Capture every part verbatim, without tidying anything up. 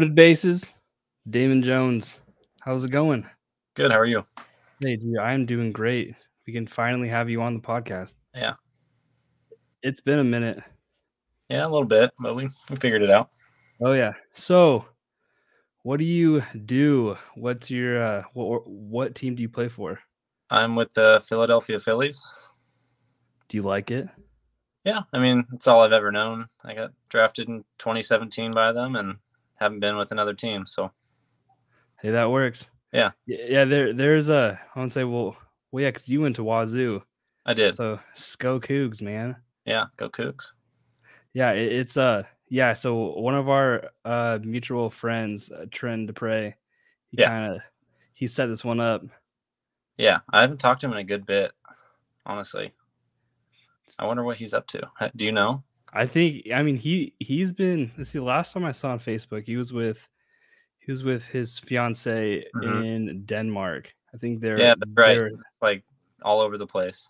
Loaded Bases, Damon Jones. How's it going? Good. How are you? Hey, dude, I'm doing great. We can finally have you on the podcast. Yeah. It's been a minute. Yeah, a little bit, but we, we figured it out. Oh, yeah. So, what do you do? What's your uh, what what team do you play for? I'm with the Philadelphia Phillies. Do you like it? Yeah, I mean, it's all I've ever known. I got drafted in twenty seventeen by them and haven't been with another team, so. Hey, that works. Yeah. Yeah, there there's a I would say well, well yeah, cuz you went to Wazoo. I did. So, go Cougs, man. Yeah, go Cougs. Yeah, it, it's a uh, Yeah, so one of our uh, mutual friends, uh, Trend, he yeah. kind of he set this one up. Yeah, I haven't talked to him in a good bit, honestly. I wonder what he's up to. Do you know? I think I mean he he's been. Let's see, the last time I saw on Facebook, he was with he was with his fiance mm-hmm. in Denmark. I think they're yeah, that's right, they're, like all over the place.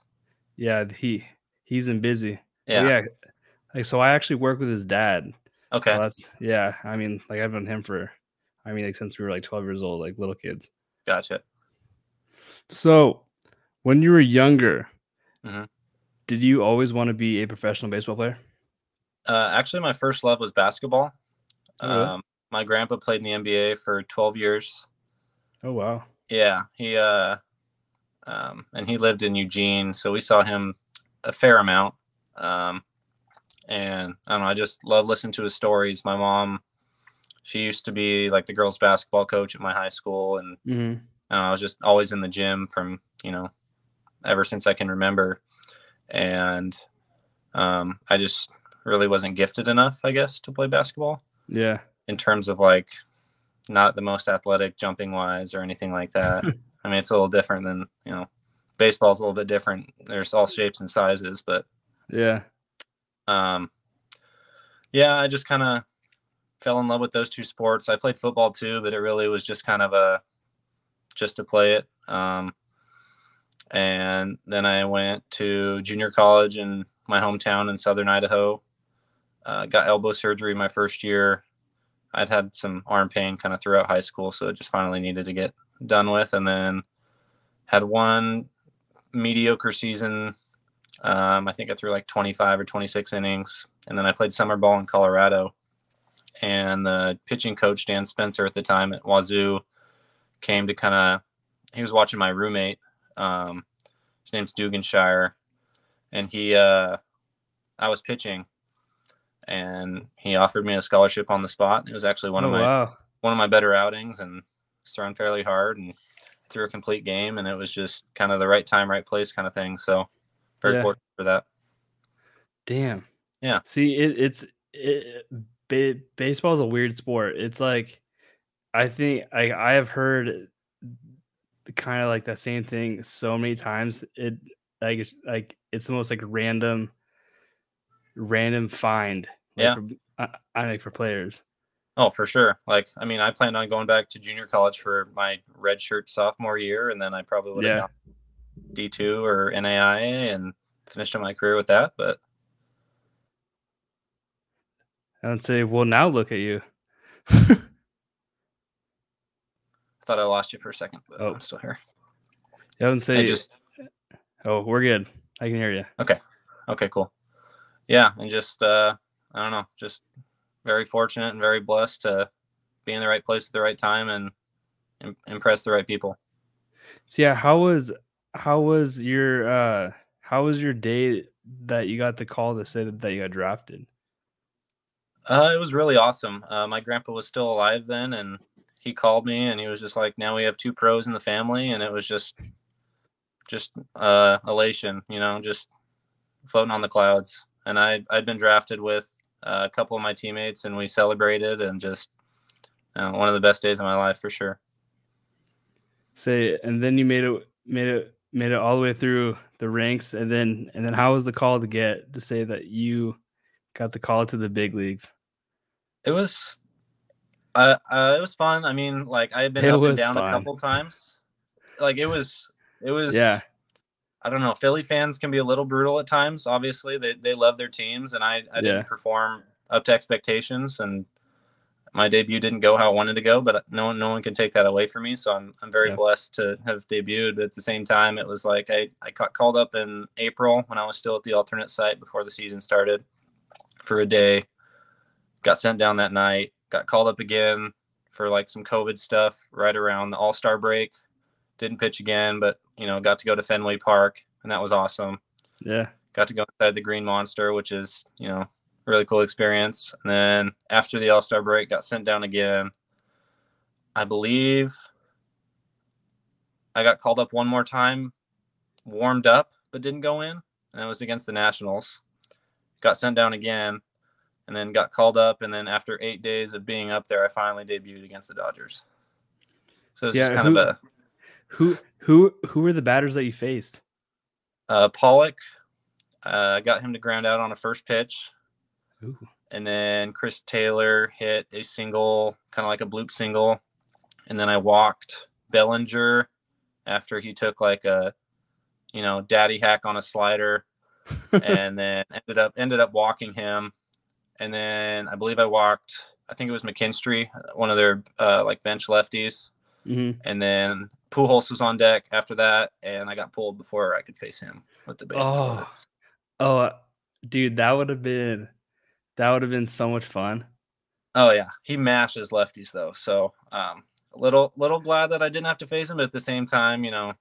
Yeah, he he's been busy. Yeah. But yeah. Like, so I actually work with his dad. Okay. So that's, yeah. I mean, like I've known him for, I mean, like since we were like twelve years old, like little kids. Gotcha. So when you were younger, mm-hmm. did you always want to be a professional baseball player? Uh, actually, my first love was basketball. Oh, really? Um, my grandpa played in the N B A for twelve years. Oh, wow. Yeah. He, uh, um, and he lived in Eugene. So we saw him a fair amount. Um, And I don't know, I just love listening to his stories. My mom, she used to be like the girls basketball coach at my high school. And mm-hmm. I, know, I was just always in the gym from, you know, ever since I can remember. And um, I just really wasn't gifted enough, I guess, to play basketball. Yeah. In terms of like not the most athletic jumping wise or anything like that. I mean, it's a little different than, you know, baseball's a little bit different. There's all shapes and sizes, but yeah. Um, yeah, I just kind of fell in love with those two sports. I played football too, but it really was just kind of a, just to play it. Um, and then I went to junior college in my hometown in Southern Idaho, uh, got elbow surgery my first year. I'd had some arm pain kind of throughout high school. So it just finally needed to get done with. And then had one mediocre season. Um, I think I threw like twenty-five or twenty-six innings, and then I played summer ball in Colorado, and the pitching coach, Dan Spencer at the time at Wazoo, came to kind of, he was watching my roommate. Um, his name's Duganshire, and he, uh, I was pitching, and he offered me a scholarship on the spot. It was actually one oh, of my, wow. one of my better outings, and was thrown fairly hard and threw a complete game. And it was just kind of the right time, right place kind of thing. So. Very yeah. fortunate for that. Damn. Yeah. See, it, it's it, ba- baseball is a weird sport. It's like, I think I I have heard kind of like that same thing so many times. It like it's, like it's the most like random, random find. Like, yeah. For, I, I like for players. Oh, for sure. Like, I mean, I planned on going back to junior college for my redshirt sophomore year, and then I probably would have. Yeah. Not- D two or N A I A and finished my career with that, but I would say, well, now look at you. I thought I lost you for a second, but oh. I'm still here. I would say, I just, oh, we're good. I can hear you. Okay. Okay, cool. Yeah. And just, uh, I don't know, just very fortunate and very blessed to be in the right place at the right time and im- impress the right people. So yeah. How was, How was your uh, how was your day that you got the call to say that you got drafted? Uh, it was really awesome. Uh, my grandpa was still alive then, and he called me, and he was just like, "Now we have two pros in the family," and it was just, just uh, elation, you know, just floating on the clouds. And I I'd been drafted with uh, a couple of my teammates, and we celebrated, and just uh, one of the best days of my life for sure. Say, and then you made it, made it. Made it all the way through the ranks, and then and then how was the call to get to say that you got the call to the big leagues? It was, uh, uh it was fun. I mean, like I had been it up and down fun. a couple times. Like it was, it was. Yeah. I don't know. Philly fans can be a little brutal at times. Obviously, they they love their teams, and I I didn't yeah. perform up to expectations, and my debut didn't go how I wanted to go, but no, no one can take that away from me. So I'm I'm very yeah. blessed to have debuted. But at the same time, it was like I, I got called up in April when I was still at the alternate site before the season started for a day, got sent down that night, got called up again for like some COVID stuff right around the All-Star break. Didn't pitch again, but, you know, got to go to Fenway Park, and that was awesome. Yeah. Got to go inside the Green Monster, which is, you know, a really cool experience. And then after the All-Star break, got sent down again. I believe I got called up one more time, warmed up, but didn't go in. And it was against the Nationals. Got sent down again, and then got called up. And then after eight days of being up there, I finally debuted against the Dodgers. So it's yeah, just kind who, of a... Who who who were the batters that you faced? Uh, Pollock. Uh, got him to ground out on a first pitch. Ooh. And then Chris Taylor hit a single, kind of like a bloop single. And then I walked Bellinger after he took like a, you know, daddy hack on a slider, and then ended up ended up walking him. And then I believe I walked, I think it was McKinstry, one of their uh, like bench lefties. Mm-hmm. And then Pujols was on deck after that, and I got pulled before I could face him with the bases loaded. Oh, oh, dude, that would have been that would have been so much fun. Oh yeah, he mashes lefties though, so um, a little little glad that I didn't have to face him. But at the same time, you know,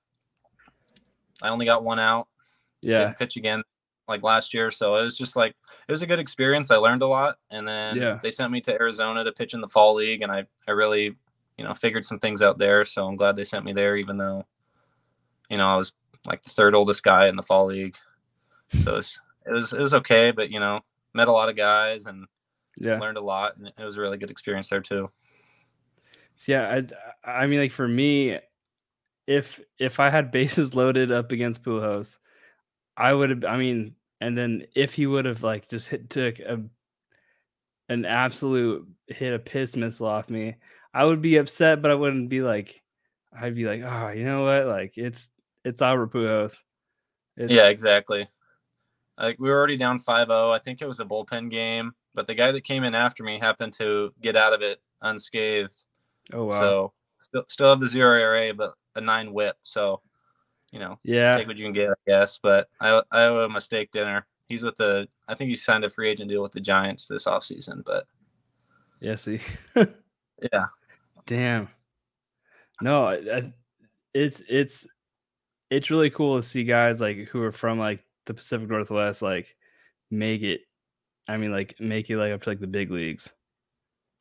I only got one out. Yeah, didn't pitch again like last year, so it was just like it was a good experience. I learned a lot, and then yeah. they sent me to Arizona to pitch in the Fall League, and I I really. you know, figured some things out there. So I'm glad they sent me there, even though, you know, I was like the third oldest guy in the Fall League. So it was, it was, it was okay, but, you know, met a lot of guys and yeah. learned a lot. And it was a really good experience there too. Yeah. I, I mean, like for me, if, if I had bases loaded up against Pujols, I would have, I mean, and then if he would have like just hit, took a, an absolute hit a piss missile off me, I would be upset, but I wouldn't be like, I'd be like, oh, you know what? Like it's, it's our Pujols. It's- yeah, exactly. Like we were already down five oh. I think it was a bullpen game, but the guy that came in after me happened to get out of it unscathed. Oh, wow. So still, still have the zero E R A, but a nine whip. So, you know, yeah, take what you can get, I guess. But I, I owe him a steak dinner. He's with the, I think he signed a free agent deal with the Giants this offseason, but yeah, see, yeah. Damn. No, I, I, it's it's it's really cool to see guys like who are from like the Pacific Northwest like make it. I mean, like make it like up to like the big leagues,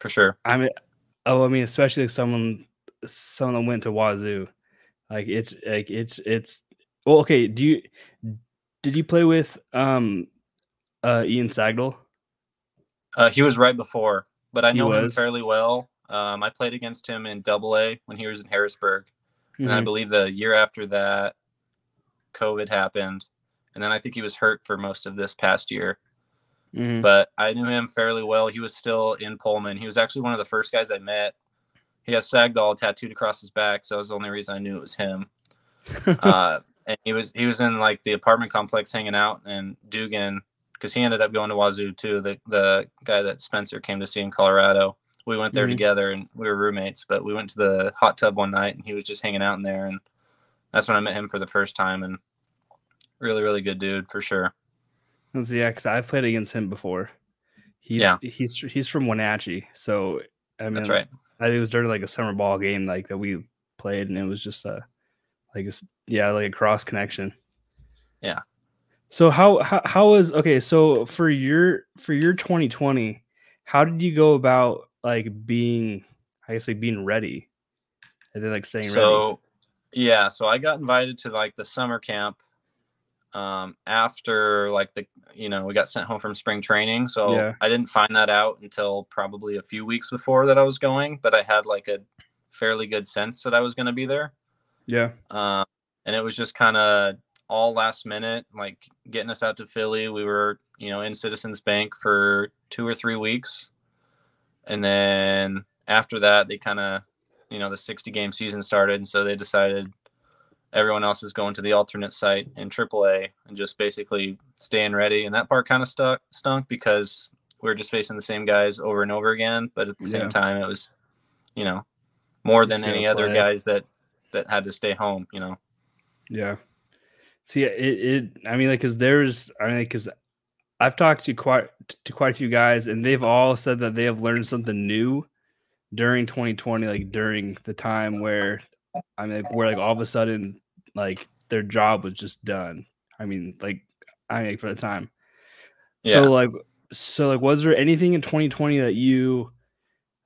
for sure. I mean, oh, I mean, especially if someone someone went to Wazoo, like it's like it's it's. Well, okay. Do you did you play with um, uh, Ian Sagdal? Uh, he was right before, but I know him fairly well. Um, I played against him in Double A when he was in Harrisburg, and mm-hmm. I believe the year after that, COVID happened, and then I think he was hurt for most of this past year. Mm-hmm. But I knew him fairly well. He was still in Pullman. He was actually one of the first guys I met. He has Sagdal tattooed across his back, so that was the only reason I knew it was him. uh, and he was he was in like the apartment complex hanging out, and Dugan, because he ended up going to Wazoo too. The the guy that Spencer came to see in Colorado. We went there mm-hmm. together, and we were roommates, but we went to the hot tub one night, and he was just hanging out in there, and that's when I met him for the first time, and really, really good dude, for sure. Yeah, because I've played against him before. He's, yeah. He's he's from Wenatchee, so I mean, that's right. I think it was during, like, a summer ball game, like, that we played, and it was just, a, like, a, yeah, like a cross connection. Yeah. So how, how, how was – okay, so for your for your twenty twenty, how did you go about – like being, I guess, like being ready, and then like staying ready? So, yeah. So I got invited to like the summer camp um, after like the, you know, we got sent home from spring training. So yeah. I didn't find that out until probably a few weeks before that I was going, but I had like a fairly good sense that I was going to be there. Yeah. Um, and it was just kind of all last minute, like getting us out to Philly. We were, you know, in Citizens Bank for two or three weeks. And then after that, they kind of, you know, the sixty-game season started. And so they decided everyone else is going to the alternate site in triple A and just basically staying ready. And that part kind of stuck, stunk because we were just facing the same guys over and over again. But at the same yeah. time, it was, you know, more just than any other play. guys that, that had to stay home, you know? Yeah. See, it, it, I mean, like, cause there's, I mean, cause I've talked to quite, to quite a few guys, and they've all said that they have learned something new during twenty twenty, like during the time where, I mean, where like all of a sudden, like their job was just done. I mean, like, I mean, for the time. Yeah. So like, so like, was there anything in twenty twenty that you,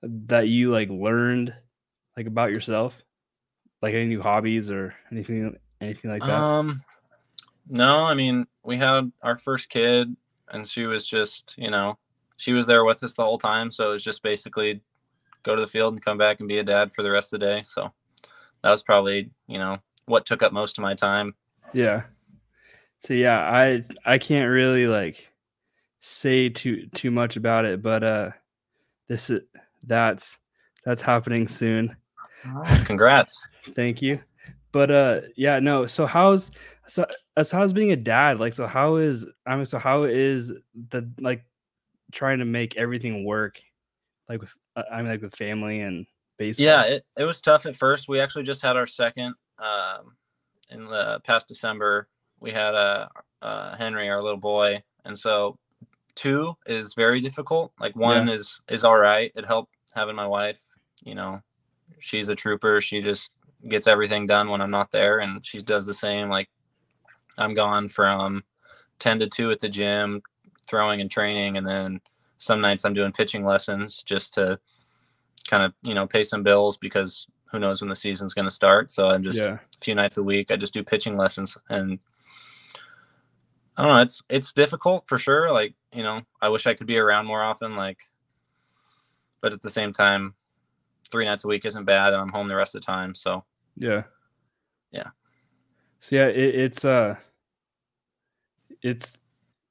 that you like learned like about yourself? Like any new hobbies or anything, anything like that? Um, no, I mean, we had our first kid and she was just, you know, she was there with us the whole time. So it was just basically go to the field and come back and be a dad for the rest of the day. So that was probably, you know, what took up most of my time. Yeah. So yeah, I, I can't really like say too, too much about it, but, uh, this is, that's, that's happening soon. Congrats. Thank you. But, uh, yeah, no. So how's, so, so how's being a dad? Like, so how is, I mean, so how is the, like trying to make everything work? Like with, I mean, like with family and baseball. Yeah, it, it was tough at first. We actually just had our second, um, in the past December. We had a, uh, Henry, our little boy. And so two is very difficult. Like one yeah. is, is all right. It helped having my wife, you know, she's a trooper. She just gets everything done when I'm not there. And she does the same. Like I'm gone from ten to two at the gym, throwing and training. And then some nights I'm doing pitching lessons just to kind of, you know, pay some bills because who knows when the season's going to start. So I'm just yeah. a few nights a week, I just do pitching lessons. And I don't know, it's, it's difficult for sure. Like, you know, I wish I could be around more often, like, but at the same time, three nights a week isn't bad, and I'm home the rest of the time. So yeah, yeah. So yeah, it, it's uh, it's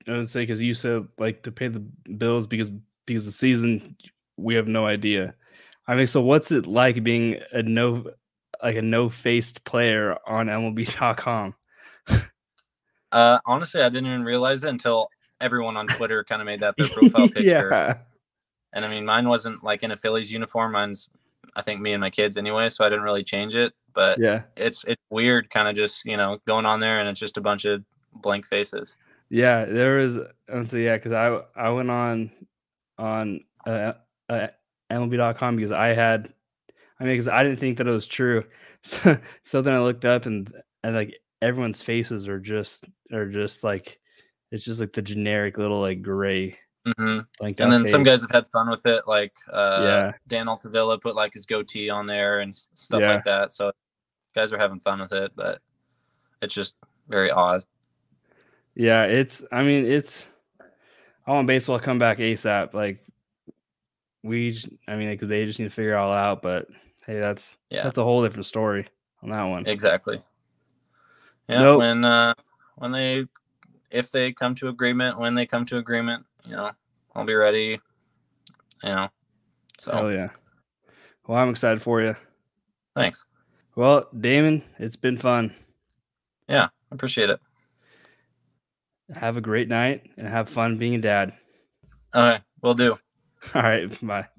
I would say because you said like to pay the bills because because the season we have no idea. I mean, so what's it like being a no like a no faced player on M L B dot com? uh, honestly, I didn't even realize it until everyone on Twitter kind of made that their profile picture. Yeah. And I mean, mine wasn't like in a Phillies uniform. Mine's, I think, me and my kids anyway, so I didn't really change it. But yeah, it's it's weird, kind of just you know going on there, and it's just a bunch of blank faces. Yeah, there was. So yeah, because I I went on on uh, uh, M L B dot com because I had, I mean, because I didn't think that it was true. So so then I looked up and and like everyone's faces are just are just like it's just like the generic little like gray. Mm-hmm. Like and then face. Some guys have had fun with it, like uh, yeah. Dan Altavilla put like his goatee on there and stuff yeah. like that. So guys are having fun with it, but it's just very odd. Yeah, it's. I mean, it's. I want baseball to come back ASAP. Like we, I mean, because like, they just need to figure it all out. But hey, that's yeah. that's a whole different story on that one. Exactly. Yeah, nope. when uh, when they, if they come to agreement, when they come to agreement. You know, I'll be ready, you know, so. Oh, yeah. Well, I'm excited for you. Thanks. Well, Damon, it's been fun. Yeah, I appreciate it. Have a great night and have fun being a dad. All right, will do. All right, bye.